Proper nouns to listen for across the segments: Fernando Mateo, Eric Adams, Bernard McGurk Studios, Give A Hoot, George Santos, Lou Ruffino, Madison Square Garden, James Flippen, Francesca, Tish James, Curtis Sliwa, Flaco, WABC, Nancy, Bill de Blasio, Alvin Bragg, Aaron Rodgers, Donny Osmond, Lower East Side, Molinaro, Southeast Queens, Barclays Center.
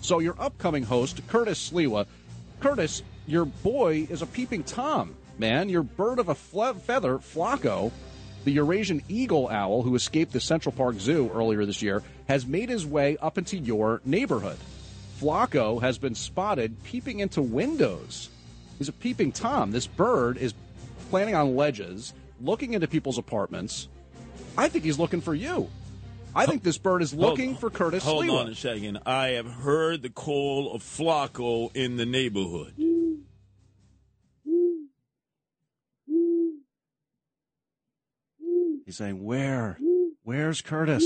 So your upcoming host, Curtis Sliwa. Curtis, your boy is a peeping Tom, man. Your bird of a feather, Flaco, the Eurasian eagle owl who escaped the Central Park Zoo earlier this year, has made his way up into your neighborhood. Flaco has been spotted peeping into windows. He's a peeping Tom. This bird is planning on ledges, looking into people's apartments. I think he's looking for you. I think this bird is looking for Curtis Sliwa. Hold on a second. I have heard the call of Flaco in the neighborhood. He's saying, where? Where's Curtis?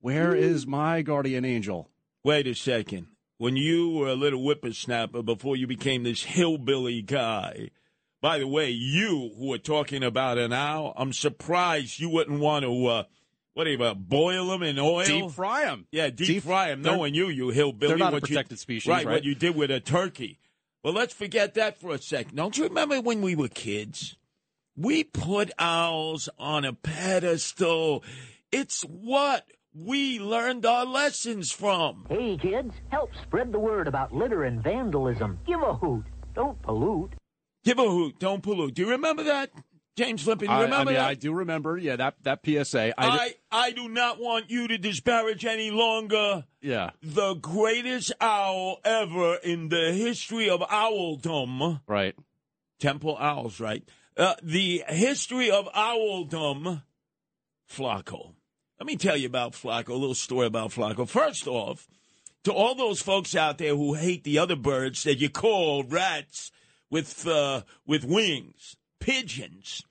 Where is my guardian angel? Wait a second. When you were a little whippersnapper before you became this hillbilly guy, by the way, you who were talking about an owl, I'm surprised you wouldn't want to... what do you about? Boil them in oil? Deep fry them. Yeah, deep fry them. Knowing you hillbilly. They're not a protected species, right? What you did with a turkey. Well, let's forget that for a second. Don't you remember when we were kids? We put owls on a pedestal. It's what we learned our lessons from. Hey, kids, help spread the word about litter and vandalism. Give a hoot. Don't pollute. Give a hoot. Don't pollute. Do you remember that? James Flippen, you remember that? I do remember, yeah, that PSA. I do not want you to disparage any longer the greatest owl ever in the history of owldom. Right. Temple owls, right? The history of owldom, Flaco. Let me tell you about Flaco, a little story about Flaco. First off, to all those folks out there who hate the other birds that you call rats with wings, pigeons.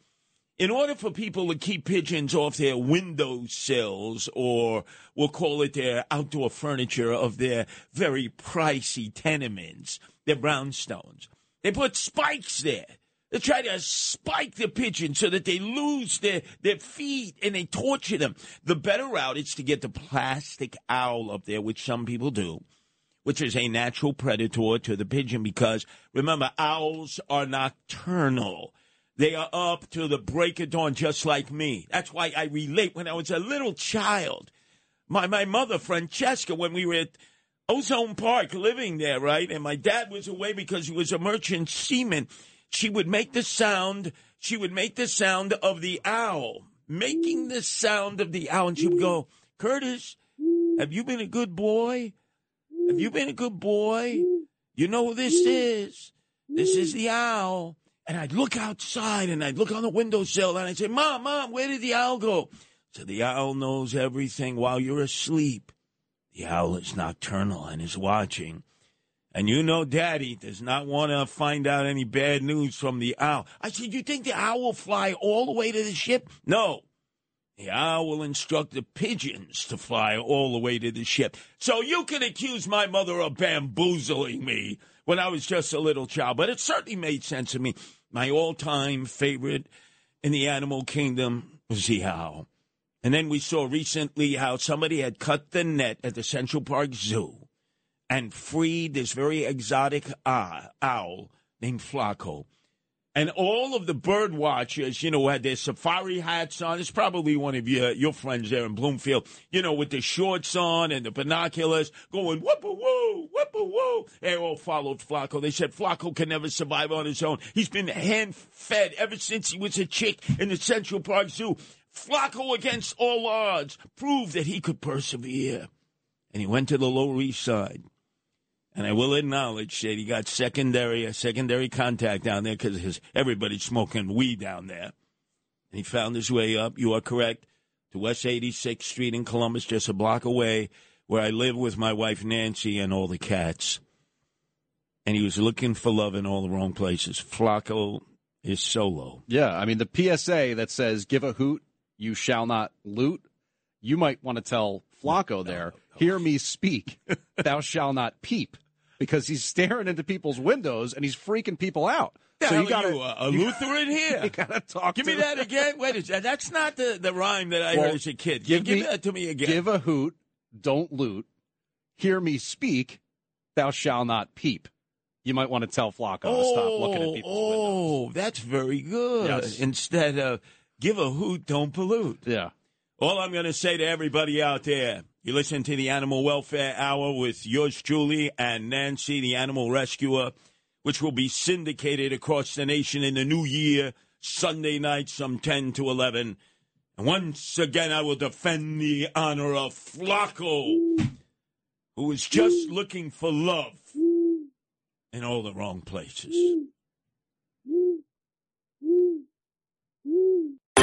In order for people to keep pigeons off their windowsills, or we'll call it their outdoor furniture of their very pricey tenements, their brownstones, they put spikes there. They try to spike the pigeon so that they lose their feet, and they torture them. The better route is to get the plastic owl up there, which some people do, which is a natural predator to the pigeon because, remember, owls are nocturnal. They are up till the break of dawn, just like me. That's why I relate. When I was a little child, my mother, Francesca, when we were at Ozone Park living there, right, and my dad was away because he was a merchant seaman, she would make the sound of the owl, and she would go, Curtis, have you been a good boy? Have you been a good boy? You know who this is. This is the owl. And I'd look outside, and I'd look on the windowsill, and I'd say, Mom, where did the owl go? So the owl knows everything while you're asleep. The owl is nocturnal and is watching. And you know Daddy does not want to find out any bad news from the owl. I said, you think the owl will fly all the way to the ship? No. The owl will instruct the pigeons to fly all the way to the ship. So you can accuse my mother of bamboozling me when I was just a little child, but it certainly made sense to me. My all-time favorite in the animal kingdom was the owl. And then we saw recently how somebody had cut the net at the Central Park Zoo and freed this very exotic owl named Flaco. And all of the bird watchers, had their safari hats on. It's probably one of your friends there in Bloomfield, with the shorts on and the binoculars going, whoop-a-woo, whoop-a-woo. They all followed Flaco. They said Flaco can never survive on his own. He's been hand-fed ever since he was a chick in the Central Park Zoo. Flaco, against all odds, proved that he could persevere. And he went to the Lower East Side. And I will acknowledge that he got secondary contact down there because everybody's smoking weed down there. And he found his way up, you are correct, to West 86th Street in Columbus, just a block away, where I live with my wife Nancy and all the cats. And he was looking for love in all the wrong places. Flaco is solo. Yeah, I mean, the PSA that says, give a hoot, you shall not loot, you might want to tell Flaco there. Hear me speak, thou shall not peep, because he's staring into people's windows and he's freaking people out. So you got a Lutheran here. You gotta talk. Give me that again. Wait a second. That's not the rhyme that I heard as a kid. Give that to me again. Give a hoot, don't loot. Hear me speak, thou shall not peep. You might want to tell Flaco to stop looking at people's windows. Oh, that's very good. Yes. Instead of give a hoot, don't pollute. Yeah. All I'm going to say to everybody out there. You listen to the Animal Welfare Hour with yours truly and Nancy, the animal rescuer, which will be syndicated across the nation in the new year, Sunday nights from 10 to 11. And once again, I will defend the honor of Flaco, who is just looking for love in all the wrong places.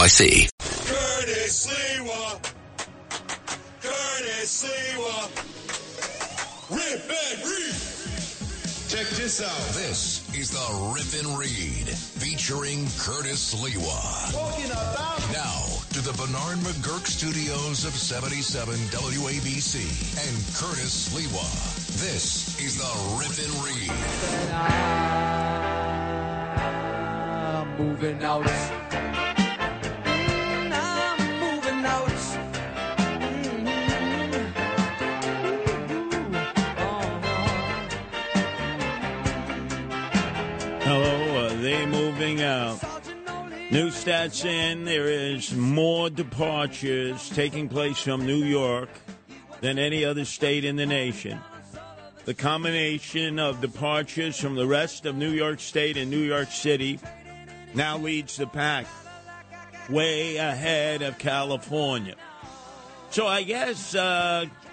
Curtis Sliwa. Curtis Sliwa. Rip and read. Check this out. This is the Rip and Read featuring Curtis Sliwa. Talking about. Now to the Bernard McGurk Studios of 77 WABC and Curtis Sliwa. This is the Rip and Read. And I'm moving out. Hello, are they moving out? New stats in. There is more departures taking place from New York than any other state in the nation. The combination of departures from the rest of New York State and New York City now leads the pack, way ahead of California. So I guess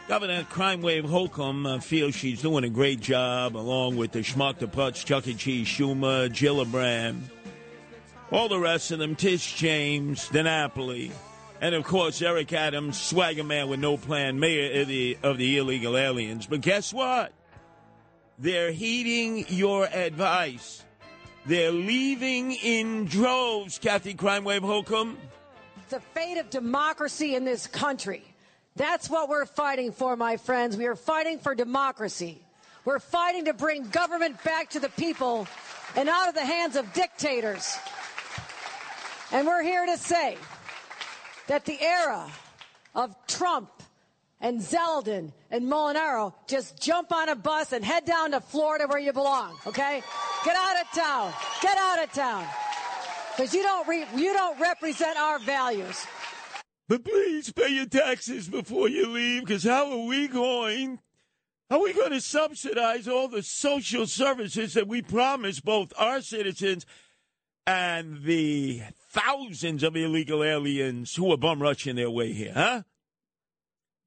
Governor Crime Wave Holcomb feels she's doing a great job, along with the schmuck, the putz, Chuck E. Cheese, Schumer, Gillibrand, all the rest of them, Tish James, DiNapoli, and, of course, Eric Adams, swagger man with no plan, mayor of the illegal aliens. But guess what? They're heeding your advice. They're leaving in droves, Kathy Crime Wave Holcomb. The fate of democracy in this country. That's what we're fighting for, my friends. We are fighting for democracy. We're fighting to bring government back to the people and out of the hands of dictators. And we're here to say that the era of Trump and Zeldin and Molinaro, just jump on a bus and head down to Florida where you belong, okay? Get out of town. Get out of town. Because you don't represent our values. But please pay your taxes before you leave, because how are we going to subsidize all the social services that we promise both our citizens and the thousands of illegal aliens who are bum-rushing their way here, huh?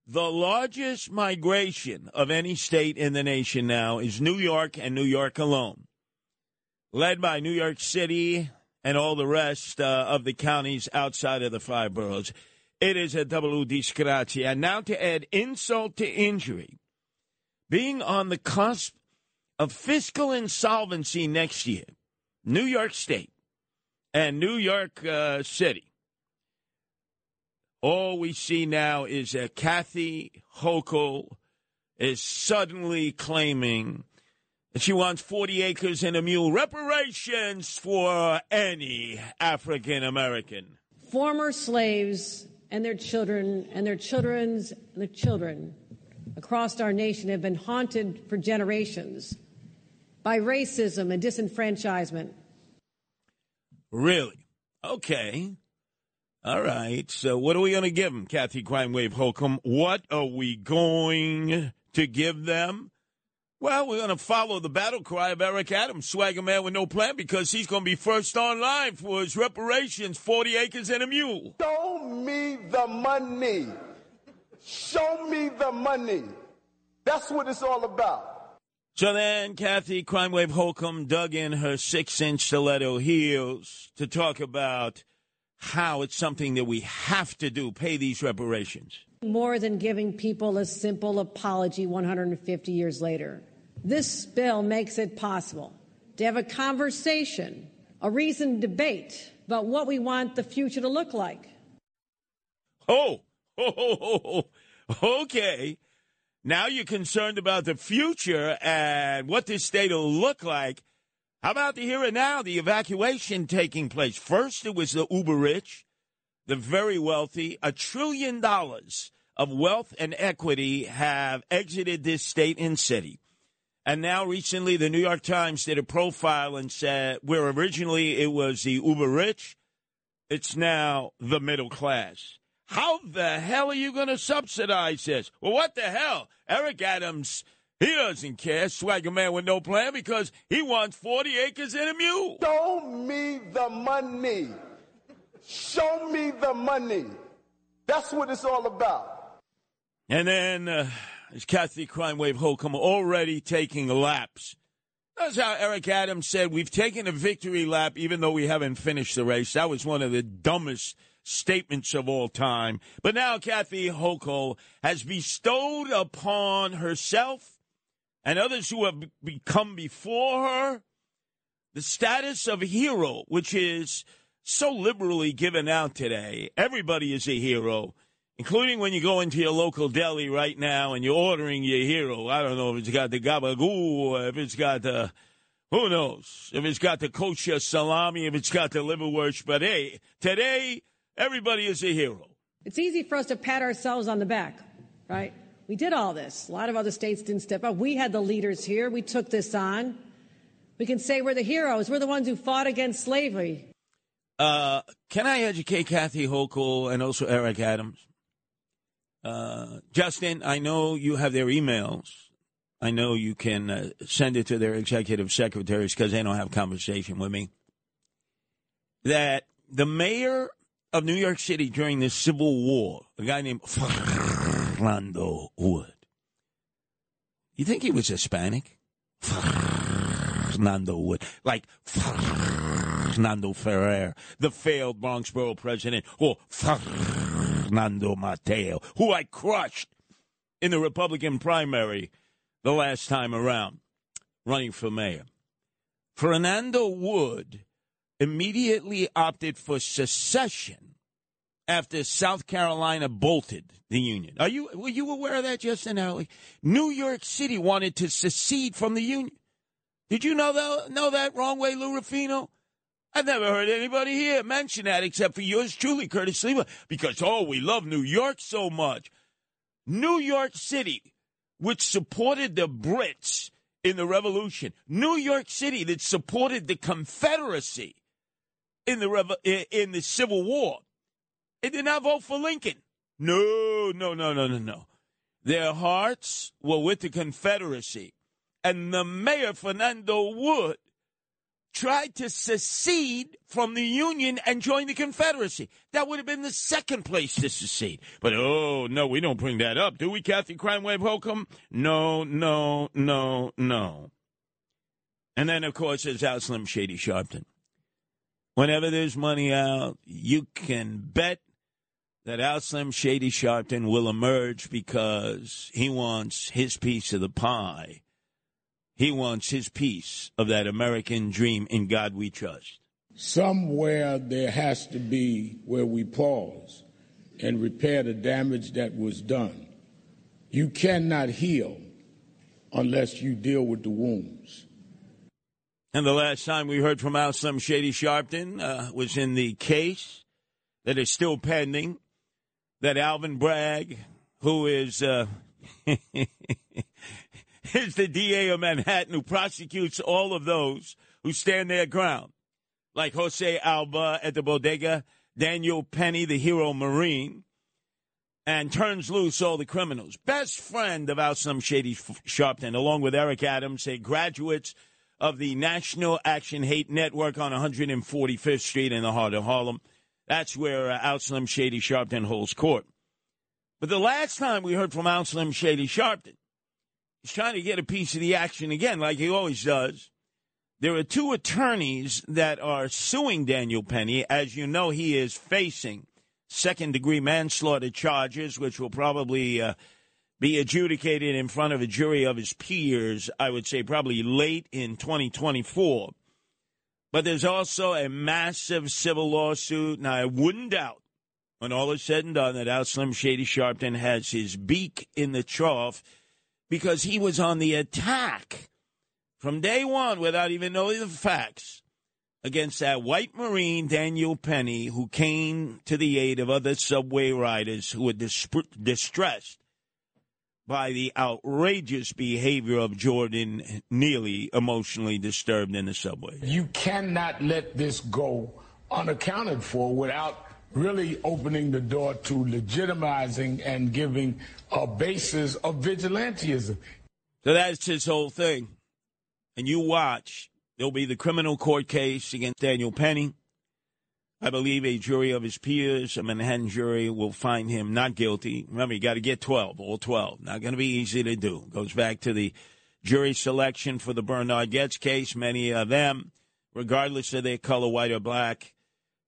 The largest migration of any state in the nation now is New York, and New York alone, led by New York City and all the rest of the counties outside of the five boroughs. It is a double disgrazia. And now, to add insult to injury, being on the cusp of fiscal insolvency next year, New York State and New York City, all we see now is that Kathy Hochul is suddenly claiming that she wants 40 acres and a mule reparations for any African American. Former slaves and their children and their children's and their children across our nation have been haunted for generations by racism and disenfranchisement. Really? Okay. All right. So what are we going to give them, Kathy Crime Wave Holcomb? What are we going to give them? Well, we're going to follow the battle cry of Eric Adams, swagger man with no plan, because he's going to be first online for his reparations, 40 acres and a mule. Show me the money. Show me the money. That's what it's all about. So then Kathy Crime Wave Holcomb dug in her 6-inch stiletto heels to talk about how it's something that we have to do, pay these reparations. More than giving people a simple apology 150 years later. This bill makes it possible to have a conversation, a reasoned debate about what we want the future to look like. Oh, oh, oh, oh, Okay, now you're concerned about the future and what this state will look like. How about the here and now, the evacuation taking place? First, it was the uber-rich, the very wealthy. $1 trillion of wealth and equity have exited this state and city. And now recently the New York Times did a profile and said where originally it was the uber-rich, it's now the middle class. How the hell are you going to subsidize this? Well, what the hell? Eric Adams, he doesn't care, swagger man with no plan, because he wants 40 acres and a mule. Show me the money. Show me the money. That's what it's all about. And then there's Kathy Crime Wave Holcomb already taking laps. That's how Eric Adams said, we've taken a victory lap even though we haven't finished the race. That was one of the dumbest statements of all time. But now Kathy Hochul has bestowed upon herself and others who have come before her the status of hero, which is so liberally given out today. Everybody is a hero, including when you go into your local deli right now and you're ordering your hero. I don't know if it's got the gabagool, if it's got the, who knows, if it's got the kosher salami, if it's got the liverwurst. But, hey, today everybody is a hero. It's easy for us to pat ourselves on the back, right? We did all this. A lot of other states didn't step up. We had the leaders here. We took this on. We can say we're the heroes. We're the ones who fought against slavery. Can I educate Kathy Hochul and also Eric Adams? Justin, I know you have their emails. I know you can send it to their executive secretaries because they don't have conversation with me. That the mayor of New York City during the Civil War, a guy named Fernando Wood. You think he was Hispanic? Fernando Wood. Like Fernando Ferrer, the failed Bronx Borough president, or Fernando Mateo, who I crushed in the Republican primary the last time around, running for mayor. Fernando Wood immediately opted for secession after South Carolina bolted the Union. Were you aware of that, Justin Ellick? New York City wanted to secede from the Union. Did you know that wrong way, Lou Ruffino? I've never heard anybody here mention that except for yours truly, Curtis Sliwa, because, oh, we love New York so much. New York City, which supported the Brits in the Revolution. New York City that supported the Confederacy in the Civil War. It did not vote for Lincoln. No. Their hearts were with the Confederacy. And the mayor, Fernando Wood, tried to secede from the Union and join the Confederacy. That would have been the second place to secede. But, oh, no, we don't bring that up, do we, Kathy Crime Wave Holcomb? No. And then, of course, there's Al Slim Shady Sharpton. Whenever there's money out, you can bet that Al Slim Shady Sharpton will emerge because he wants his piece of the pie. He wants his piece of that American dream. In God we trust. Somewhere there has to be where we pause and repair the damage that was done. You cannot heal unless you deal with the wounds. And the last time we heard from Al Slim Shady Sharpton was in the case that is still pending that Alvin Bragg, who is is the DA of Manhattan who prosecutes all of those who stand their ground, like Jose Alba at the bodega, Daniel Penny, the hero Marine, and turns loose all the criminals. Best friend of Al Slim Shady Sharpton, along with Eric Adams, say graduates of the National Action Hate Network on 145th Street in the heart of Harlem. That's where Al Slim Shady Sharpton holds court. But the last time we heard from Al Slim Shady Sharpton, he's trying to get a piece of the action again, like he always does. There are two attorneys that are suing Daniel Penny. As you know, he is facing second-degree manslaughter charges, which will probably be adjudicated in front of a jury of his peers, I would say probably late in 2024. But there's also a massive civil lawsuit, and I wouldn't doubt when all is said and done, that Al Slim Shady Sharpton has his beak in the trough because he was on the attack from day one without even knowing the facts against that white Marine, Daniel Penny, who came to the aid of other subway riders who were distressed by the outrageous behavior of Jordan Neely, emotionally disturbed in the subway. You cannot let this go unaccounted for without really opening the door to legitimizing and giving a basis of vigilantism. So that's his whole thing. And you watch. There'll be the criminal court case against Daniel Penny. I believe a jury of his peers, a Manhattan jury, will find him not guilty. Remember, you got to get 12, all 12. Not going to be easy to do. Goes back to the jury selection for the Bernard Goetz case. Many of them, regardless of their color, white or black,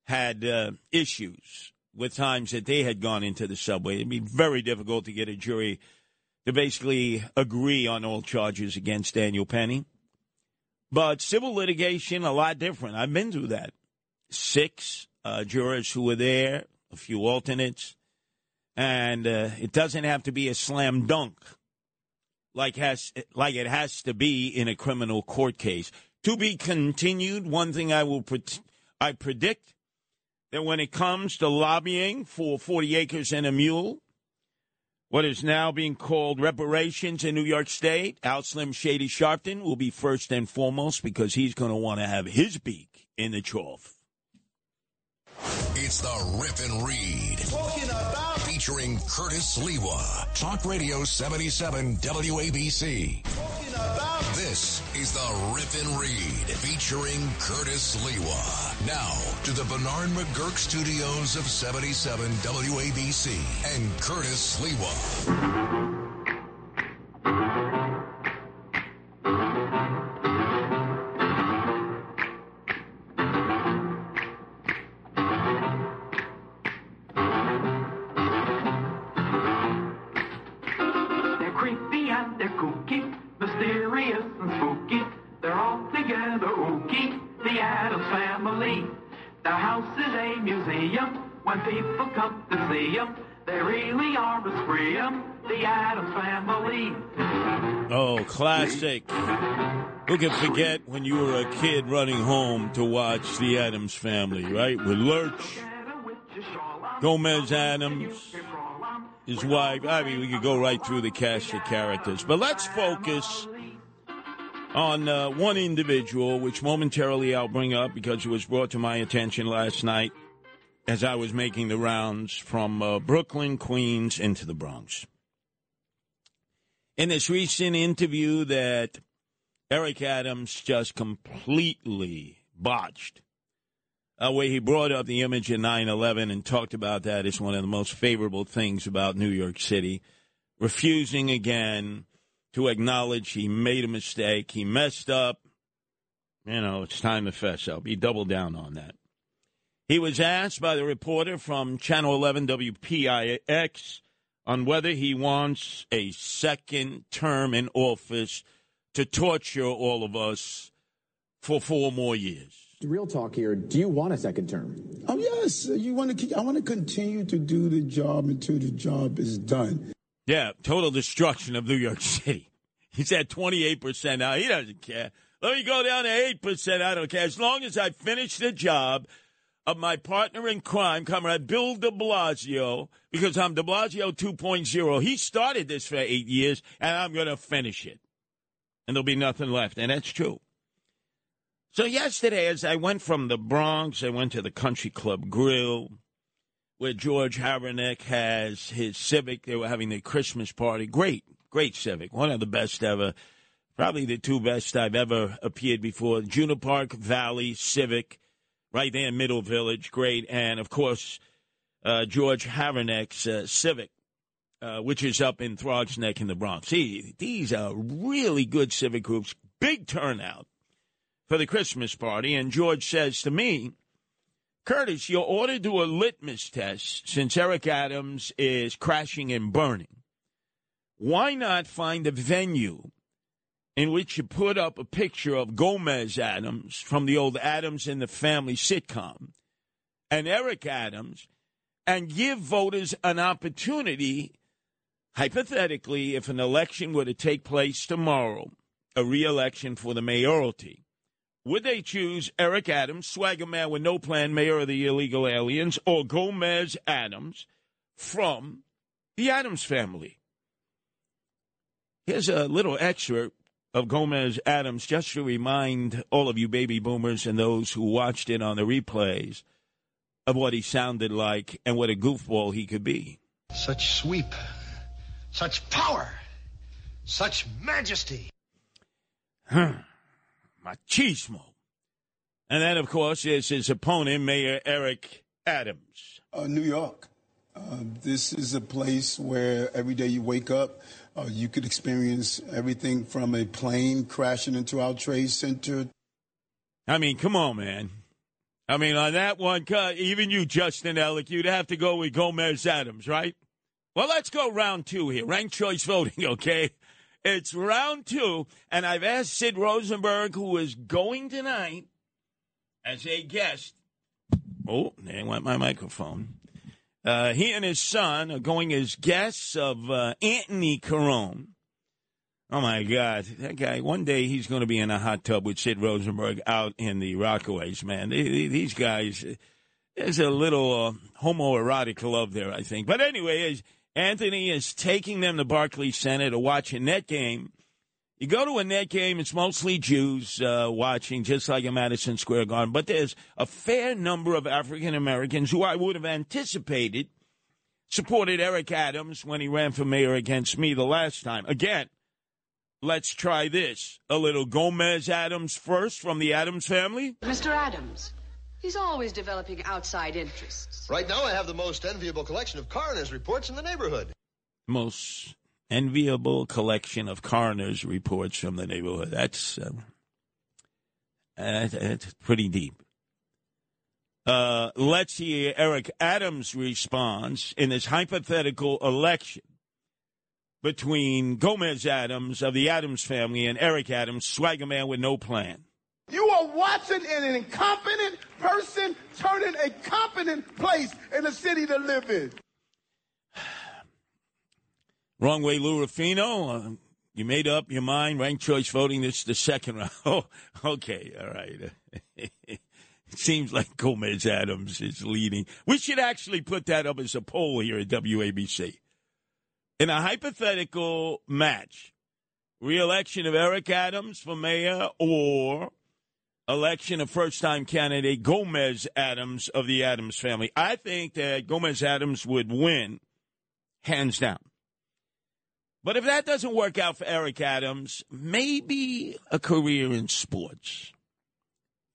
had issues with times that they had gone into the subway. It'd be very difficult to get a jury to basically agree on all charges against Daniel Penny. But civil litigation, a lot different. I've been through that. Six jurors who were there, a few alternates, and it doesn't have to be a slam dunk like it has to be in a criminal court case. To be continued, one thing I predict, that when it comes to lobbying for 40 acres and a mule, what is now being called reparations in New York State, Al Slim Shady Sharpton will be first and foremost because he's going to want to have his beak in the trough. It's the Rip and Read, talking about featuring Curtis Sliwa, Talk Radio 77 WABC. Talking about. This is the Rip and Read featuring Curtis Sliwa. Now to the Bernard McGurk Studios of 77 WABC and Curtis Sliwa. Classic. Who can forget when you were a kid running home to watch the Addams Family, right? With Lurch, Gomez Addams, his wife. I mean, we could go right through the cast of characters. But let's focus on one individual, which momentarily I'll bring up because it was brought to my attention last night as I was making the rounds from Brooklyn, Queens, into the Bronx. In this recent interview that Eric Adams just completely botched, where he brought up the image of 9/11 and talked about that as one of the most favorable things about New York City, refusing again to acknowledge he made a mistake, he messed up. You know, it's time to fess up. He doubled down on that. He was asked by the reporter from Channel 11 WPIX, on whether he wants a second term in office to torture all of us for 4 more years. Real talk here. Do you want a second term? Oh, yes. I want to continue to do the job until the job is done. Yeah, total destruction of New York City. He's at 28% now. He doesn't care. Let me go down to 8%. I don't care. As long as I finish the job of my partner in crime, comrade Bill de Blasio, because I'm de Blasio 2.0. He started this for 8 years, and I'm going to finish it. And there'll be nothing left, and that's true. So yesterday, as I went from the Bronx, I went to the Country Club Grill, where George Habernick has his civic. They were having their Christmas party. Great, great civic. One of the best ever. Probably the 2 best I've ever appeared before. Juniper Park Valley Civic. Right there in Middle Village, great. And, of course, George Havernick's Civic, which is up in Throgs Neck in the Bronx. See, these are really good civic groups. Big turnout for the Christmas party. And George says to me, Curtis, you're ordered to do a litmus test since Eric Adams is crashing and burning. Why not find a venue in which you put up a picture of Gomez Addams from the old Addams and the Family sitcom, and Eric Adams, and give voters an opportunity, hypothetically, if an election were to take place tomorrow, a re-election for the mayoralty, would they choose Eric Adams, swagger man with no plan, mayor of the illegal aliens, or Gomez Addams from the Addams family? Here's a little excerpt of Gomez Addams just to remind all of you baby boomers and those who watched it on the replays of what he sounded like and what a goofball he could be. Such sweep, such power, such majesty. Machismo. And that, of course, is his opponent, Mayor Eric Adams. New York. This is a place where every day you wake up, you could experience everything from a plane crashing into our trade center. I mean, come on, man. I mean, on that one, even you, Justin Ellick, you'd have to go with Gomez Addams, right? Well, let's go round two here. Ranked choice voting, okay? It's round two, and I've asked Sid Rosenberg, who is going tonight as a guest. Oh, they went my microphone. He and his son are going as guests of Anthony Carone. Oh, my God. That guy, one day he's going to be in a hot tub with Sid Rosenberg out in the Rockaways, man. These guys, there's a little homoerotic love there, I think. But anyway, Anthony is taking them to Barclays Center to watch a Net game. You go to a Net game, it's mostly Jews watching, just like in Madison Square Garden. But there's a fair number of African Americans who I would have anticipated supported Eric Adams when he ran for mayor against me the last time. Again, let's try this. A little Gomez Addams first from the Addams family. Mr. Adams. He's always developing outside interests. Right now I have the most enviable collection of coroner's reports in the neighborhood. Most enviable collection of coroner's reports from the neighborhood. That's pretty deep. Let's hear Eric Adams' response in this hypothetical election between Gomez Addams of the Addams family and Eric Adams, swagger man with no plan. You are watching an incompetent person turning a competent place in a city to live in. Wrong way, Lou Ruffino. You made up your mind. Ranked choice voting. This is the second round. Oh, okay. All right. It seems like Gomez Addams is leading. We should actually put that up as a poll here at WABC. In a hypothetical match, re-election of Eric Adams for mayor or election of first-time candidate Gomez Addams of the Addams family. I think that Gomez Addams would win, hands down. But if that doesn't work out for Eric Adams, maybe a career in sports.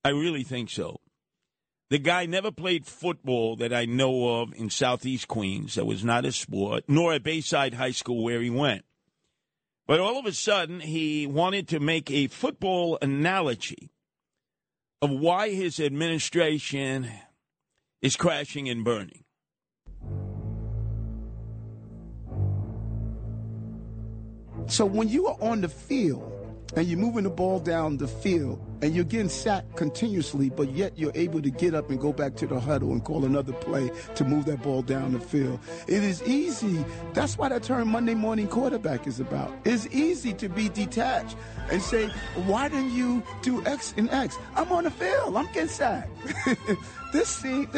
I really think so. The guy never played football that I know of in Southeast Queens. That was not a sport, nor at Bayside High School where he went. But all of a sudden, he wanted to make a football analogy of why his administration is crashing and burning. So when you are on the field and you're moving the ball down the field and you're getting sacked continuously, but yet you're able to get up and go back to the huddle and call another play to move that ball down the field. It is easy. That's what that term Monday morning quarterback is about. It's easy to be detached and say, why didn't you do X and X? I'm on the field. I'm getting sacked. This team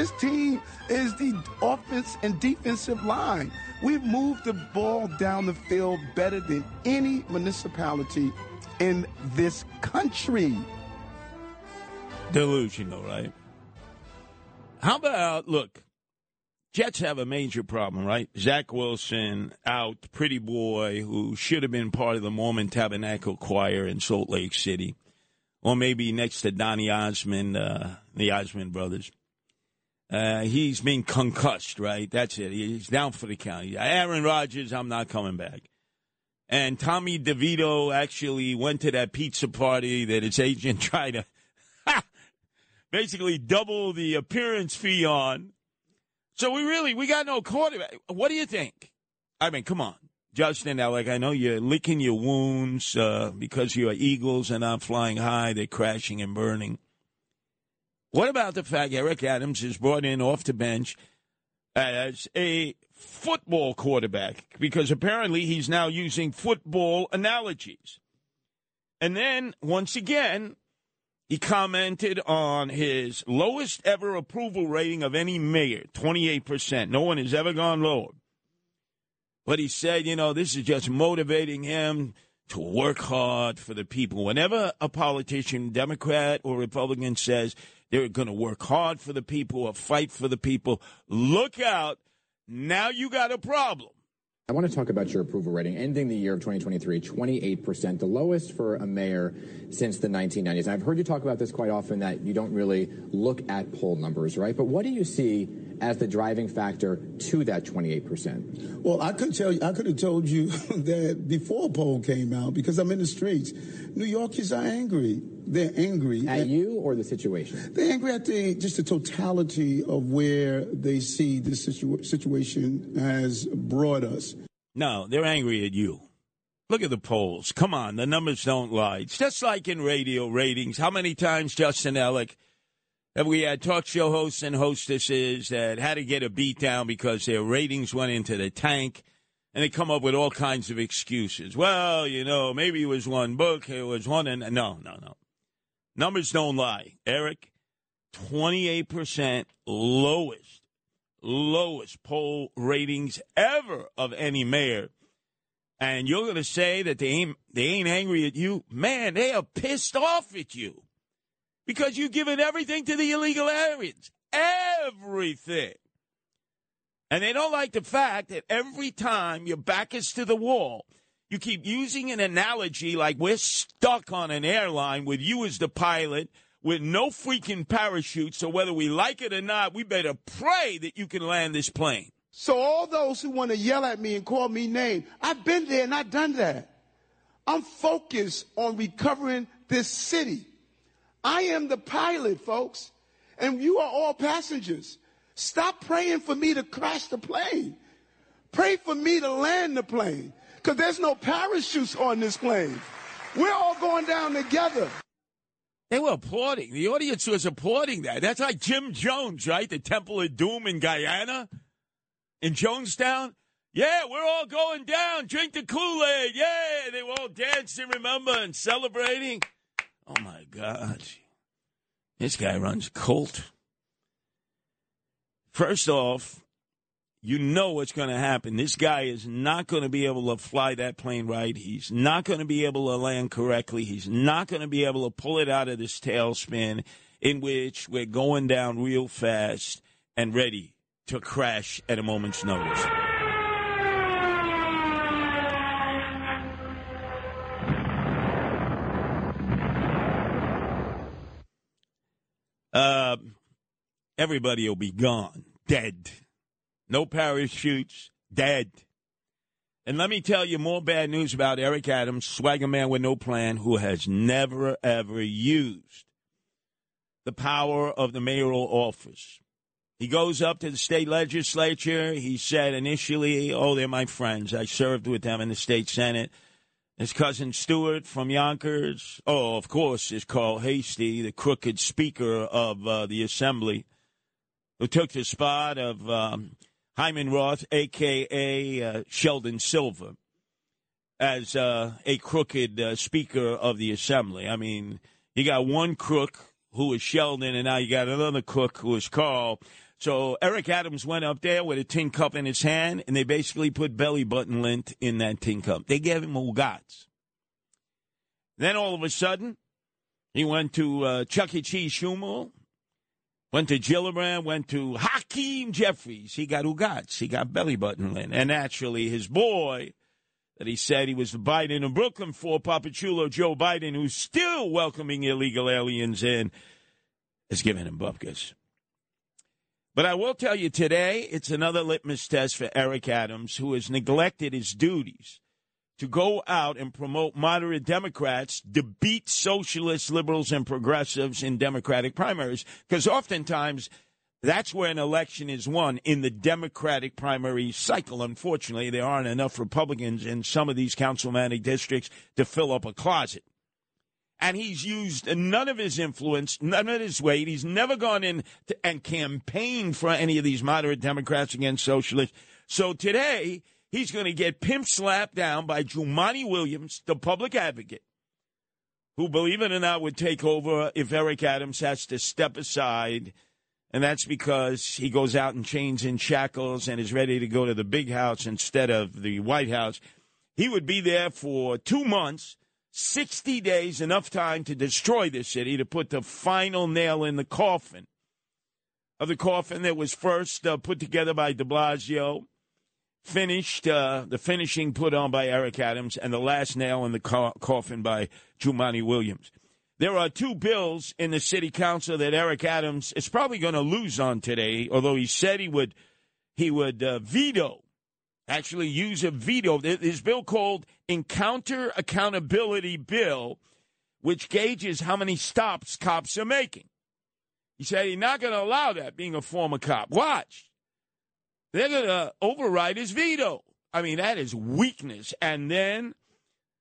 is the offense and defensive line. We've moved the ball down the field better than any municipality in this country. Delusional, right? How about, look, Jets have a major problem, right? Zach Wilson out, Pretty Boy, who should have been part of the Mormon Tabernacle Choir in Salt Lake City, or maybe next to Donny Osmond, the Osmond brothers. He's been concussed, right? That's it. He's down for the count. Aaron Rodgers, I'm not coming back. And Tommy DeVito actually went to that pizza party that his agent tried to basically double the appearance fee on. So we got no quarterback. What do you think? I mean, come on. Justin Ellick, I know you're licking your wounds because your Eagles are not flying high. They're crashing and burning. What about the fact Eric Adams is brought in off the bench as a football quarterback, because apparently he's now using football analogies. And then, once again, he commented on his lowest ever approval rating of any mayor, 28%. No one has ever gone lower. But he said, you know, this is just motivating him to work hard for the people. Whenever a politician, Democrat or Republican, says they're going to work hard for the people or fight for the people, look out. Now you got a problem. I want to talk about your approval rating ending the year of 2023, 28%, the lowest for a mayor since the 1990s. I've heard you talk about this quite often, that you don't really look at poll numbers, right? But what do you see as the driving factor to that 28%? Well, I could have told you that before a poll came out, because I'm in the streets. New Yorkers are angry. They're angry at you or the situation? They're angry at the totality of where they see this situation has brought us. No, they're angry at you. Look at the polls. Come on, the numbers don't lie. It's just like in radio ratings. How many times, Justin Ellick, have we had talk show hosts and hostesses that had to get a beat down because their ratings went into the tank? And they come up with all kinds of excuses. Well, you know, maybe it was one book, it was one, and no. Numbers don't lie. Eric, 28% lowest poll ratings ever of any mayor. And you're going to say that they ain't angry at you? Man, they are pissed off at you because you've given everything to the illegal aliens. Everything. And they don't like the fact that every time your back is to the wall, you keep using an analogy like we're stuck on an airline with you as the pilot with no freaking parachute. So whether we like it or not, we better pray that you can land this plane. So all those who want to yell at me and call me names, I've been there and I've done that. I'm focused on recovering this city. I am the pilot, folks, and you are all passengers. Stop praying for me to crash the plane. Pray for me to land the plane. Because there's no parachutes on this plane. We're all going down together. They were applauding. The audience was applauding that. That's like Jim Jones, right? The Temple of Doom in Guyana, in Jonestown. Yeah, we're all going down. Drink the Kool-Aid. Yeah, they were all dancing, remember, and celebrating. Oh, my God. This guy runs a cult. First off, you know what's going to happen. This guy is not going to be able to fly that plane right. He's not going to be able to land correctly. He's not going to be able to pull it out of this tailspin in which we're going down real fast and ready to crash at a moment's notice. Everybody will be gone, dead. No parachutes, dead. And let me tell you more bad news about Eric Adams, swagger man with no plan, who has never, ever used the power of the mayoral office. He goes up to the state legislature. He said initially, oh, they're my friends. I served with them in the state senate. His cousin Stewart from Yonkers. Oh, of course, is Carl Hasty, the crooked speaker of the assembly, who took the spot of Hyman Roth, a.k.a. Sheldon Silver, as a crooked speaker of the assembly. I mean, you got one crook who is Sheldon, and now you got another crook who is Carl. So Eric Adams went up there with a tin cup in his hand, and they basically put belly button lint in that tin cup. They gave him Ugats. Then all of a sudden, he went to Chuck E. Cheese Schumer, went to Gillibrand, went to Hakeem Jeffries. He got Ugats. He got belly button lint. And naturally, his boy that he said he was the Biden of Brooklyn for, Papachulo Joe Biden, who's still welcoming illegal aliens in, is giving him bupkis. But I will tell you today, it's another litmus test for Eric Adams, who has neglected his duties to go out and promote moderate Democrats to beat socialists, liberals, and progressives in Democratic primaries. Because oftentimes, that's where an election is won, in the Democratic primary cycle. Unfortunately, there aren't enough Republicans in some of these councilmanic districts to fill up a closet. and he's used none of his influence, none of his weight. He's never gone in and campaigned for any of these moderate Democrats against socialists. So today, he's going to get pimp-slapped down by Jumaane Williams, the public advocate, who, believe it or not, would take over if Eric Adams has to step aside. And that's because he goes out in chains and shackles and is ready to go to the big house instead of the White House. He would be there for 2 months, 60 days, enough time to destroy this city, to put the final nail in the coffin of the coffin that was first put together by de Blasio, finished, the finishing put on by Eric Adams, and the last nail in the coffin by Jumaane Williams. There are two bills in the city council that Eric Adams is probably going to lose on today, although he said he would veto, actually use a veto. This bill called Encounter Accountability Bill, which gauges how many stops cops are making. He said he's not going to allow that, being a former cop. Watch. They're going to override his veto. I mean, that is weakness. And then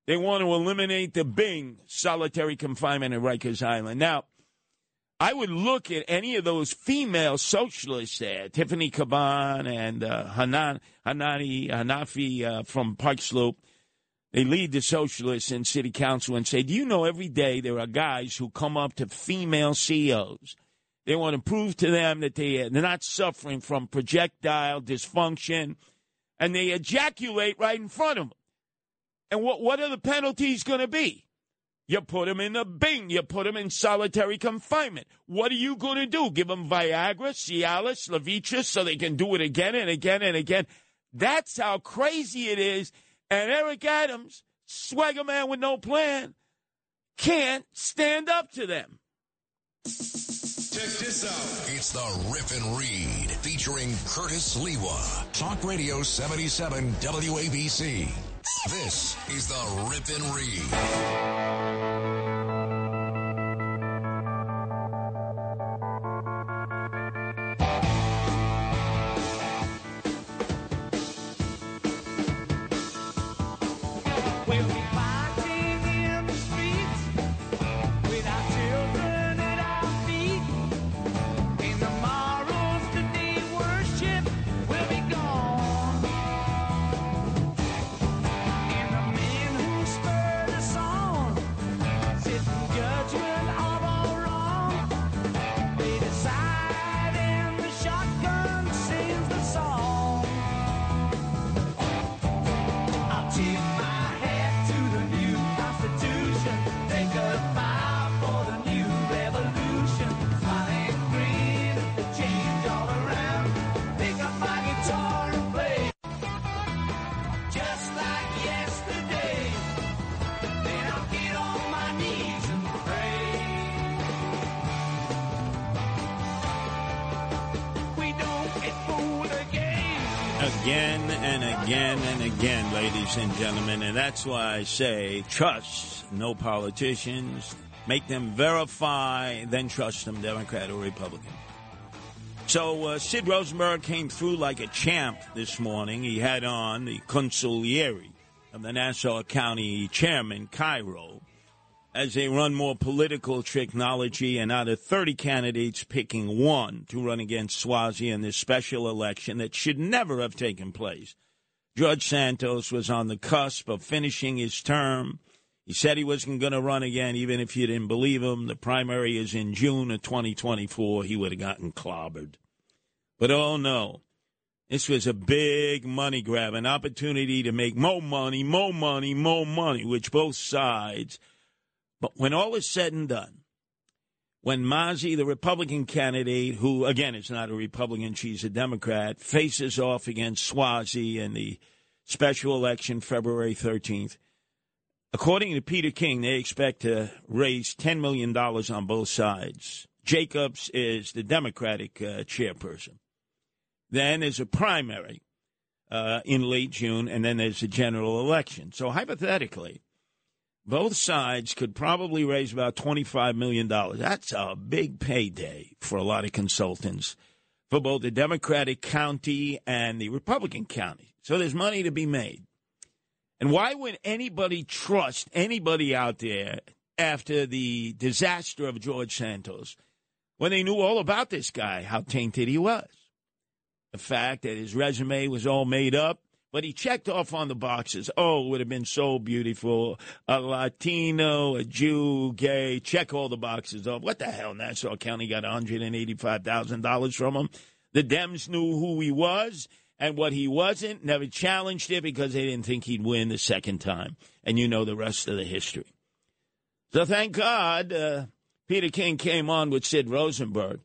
they want to eliminate the Bing solitary confinement in Rikers Island. Now, I would look at any of those female socialists there, Tiffany Caban and Hanafi from Pike Slope. They lead the socialists in city council and say, do you know every day there are guys who come up to female COs? They want to prove to them that they're not suffering from projectile dysfunction, and they ejaculate right in front of them. And what are the penalties going to be? You put them in a Bing. You put them in solitary confinement. What are you going to do? Give them Viagra, Cialis, Levitra, so they can do it again and again and again. That's how crazy it is. And Eric Adams, swagger man with no plan, can't stand up to them. Check this out. It's the Rip and Read featuring Curtis Sliwa. Talk Radio 77 WABC. This is the Rip and Read. We'll be partying in the streets with our children at our feet. When tomorrow's the day worship, we'll be gone. Again and again and again, ladies and gentlemen, and that's why I say trust no politicians. Make them verify, then trust them, Democrat or Republican. So Sid Rosenberg came through like a champ this morning. He had on the consigliere of the Nassau County chairman, Cairo, as they run more political technology, and out of 30 candidates picking one to run against Swazi in this special election that should never have taken place. George Santos was on the cusp of finishing his term. He said he wasn't going to run again, even if you didn't believe him. The primary is in June of 2024. He would have gotten clobbered. But oh no, this was a big money grab, an opportunity to make more money, which both sides. But when all is said and done, when Mazie, the Republican candidate, who, again, is not a Republican, she's a Democrat, faces off against Swazi in the special election February 13th, according to Peter King, they expect to raise $10 million on both sides. Jacobs is the Democratic chairperson. Then there's a primary in late June, and then there's a general election. So hypothetically, both sides could probably raise about $25 million. That's a big payday for a lot of consultants for both the Democratic county and the Republican county. So there's money to be made. And why would anybody trust anybody out there after the disaster of George Santos, when they knew all about this guy, how tainted he was. The fact that his resume was all made up, but he checked off on the boxes. Oh, it would have been so beautiful. A Latino, a Jew, gay, check all the boxes off. What the hell? Nassau County got $185,000 from him. The Dems knew who he was and what he wasn't, never challenged it because they didn't think he'd win the second time. And you know the rest of the history. So thank God Peter King came on with Sid Rosenberg.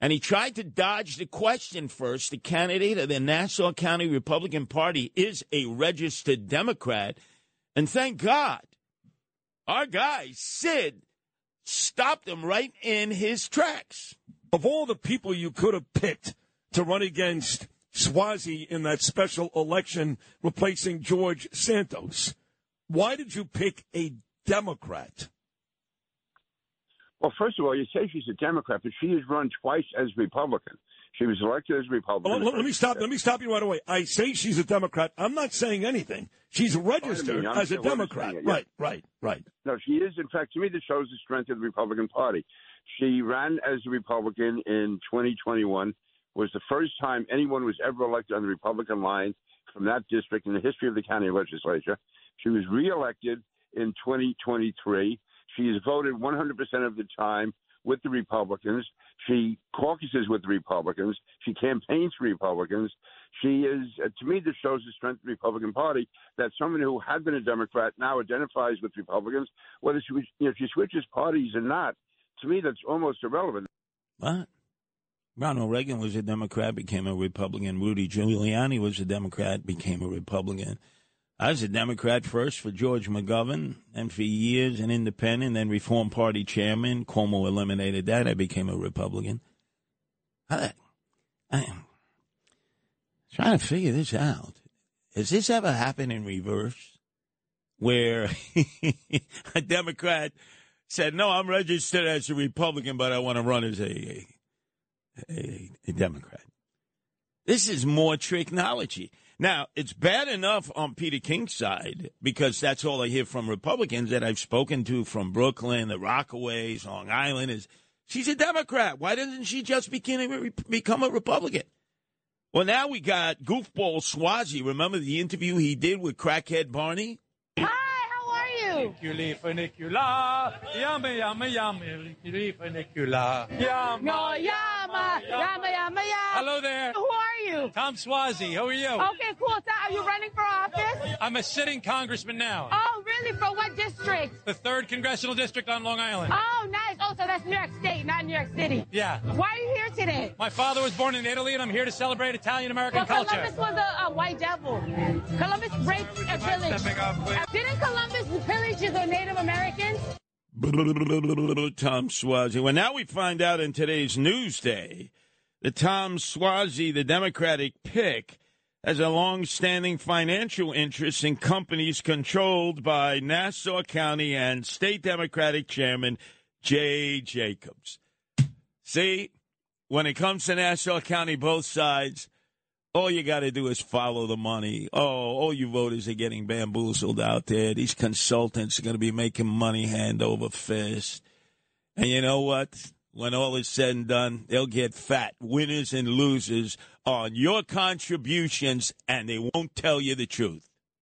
And he tried to dodge the question first. The candidate of the Nassau County Republican Party is a registered Democrat. And thank God, our guy, Sid, stopped him right in his tracks. Of all the people you could have picked to run against Swazi in that special election replacing George Santos, why did you pick a Democrat? Well, first of all, you say she's a Democrat, but she has run twice as Republican. She was elected as Republican. Well, let me stop you right away. I say she's a Democrat. I'm not saying anything. She's registered as a Democrat. Right. No, she is. In fact, to me, this shows the strength of the Republican Party. She ran as a Republican in 2021. Was the first time anyone was ever elected on the Republican line from that district in the history of the county legislature. She was reelected in 2023. She has voted 100% of the time with the Republicans. She caucuses with the Republicans. She campaigns for Republicans. She is, to me, this shows the strength of the Republican Party, that someone who had been a Democrat now identifies with Republicans. Whether she, she switches parties or not, to me, that's almost irrelevant. What? Ronald Reagan was a Democrat, became a Republican. Rudy Giuliani was a Democrat, became a Republican. I was a Democrat first for George McGovern, and for years an independent, then Reform Party chairman. Cuomo eliminated that. I became a Republican. I'm trying to figure this out. Has this ever happened in reverse, where a Democrat said, no, I'm registered as a Republican, but I want to run as a Democrat? This is more tricknology. Now, it's bad enough on Peter King's side, because that's all I hear from Republicans that I've spoken to from Brooklyn, the Rockaways, Long Island, is she's a Democrat. Why doesn't she just become a Republican? Well, now we got goofball Swazi. Remember the interview he did with crackhead Barney? Hi, how are you? Funicula, yama, yama, yama, funicula, yama, yama, yama, yama. Hello there. Who are you? Tom Swazi, how are you? Okay, cool. So are you running for office? I'm a sitting congressman now. Oh, really? For what district? The 3rd Congressional District on Long Island. Oh, nice. Oh, so that's New York State, not New York City. Yeah. Why are you here today? My father was born in Italy, and I'm here to celebrate Italian-American culture. Columbus was a white devil. Columbus raped a village. Didn't Columbus pillage the Native Americans? Tom Swazi. Well, now we find out in today's Newsday that Tom Swazi, the Democratic pick, has a long-standing financial interest in companies controlled by Nassau County and State Democratic Chairman Jay Jacobs. See, when it comes to Nassau County, both sides, all you got to do is follow the money. Oh, all you voters are getting bamboozled out there. These consultants are going to be making money hand over fist. And you know what? When all is said and done, they'll get fat. Winners and losers on your contributions, and they won't tell you the truth.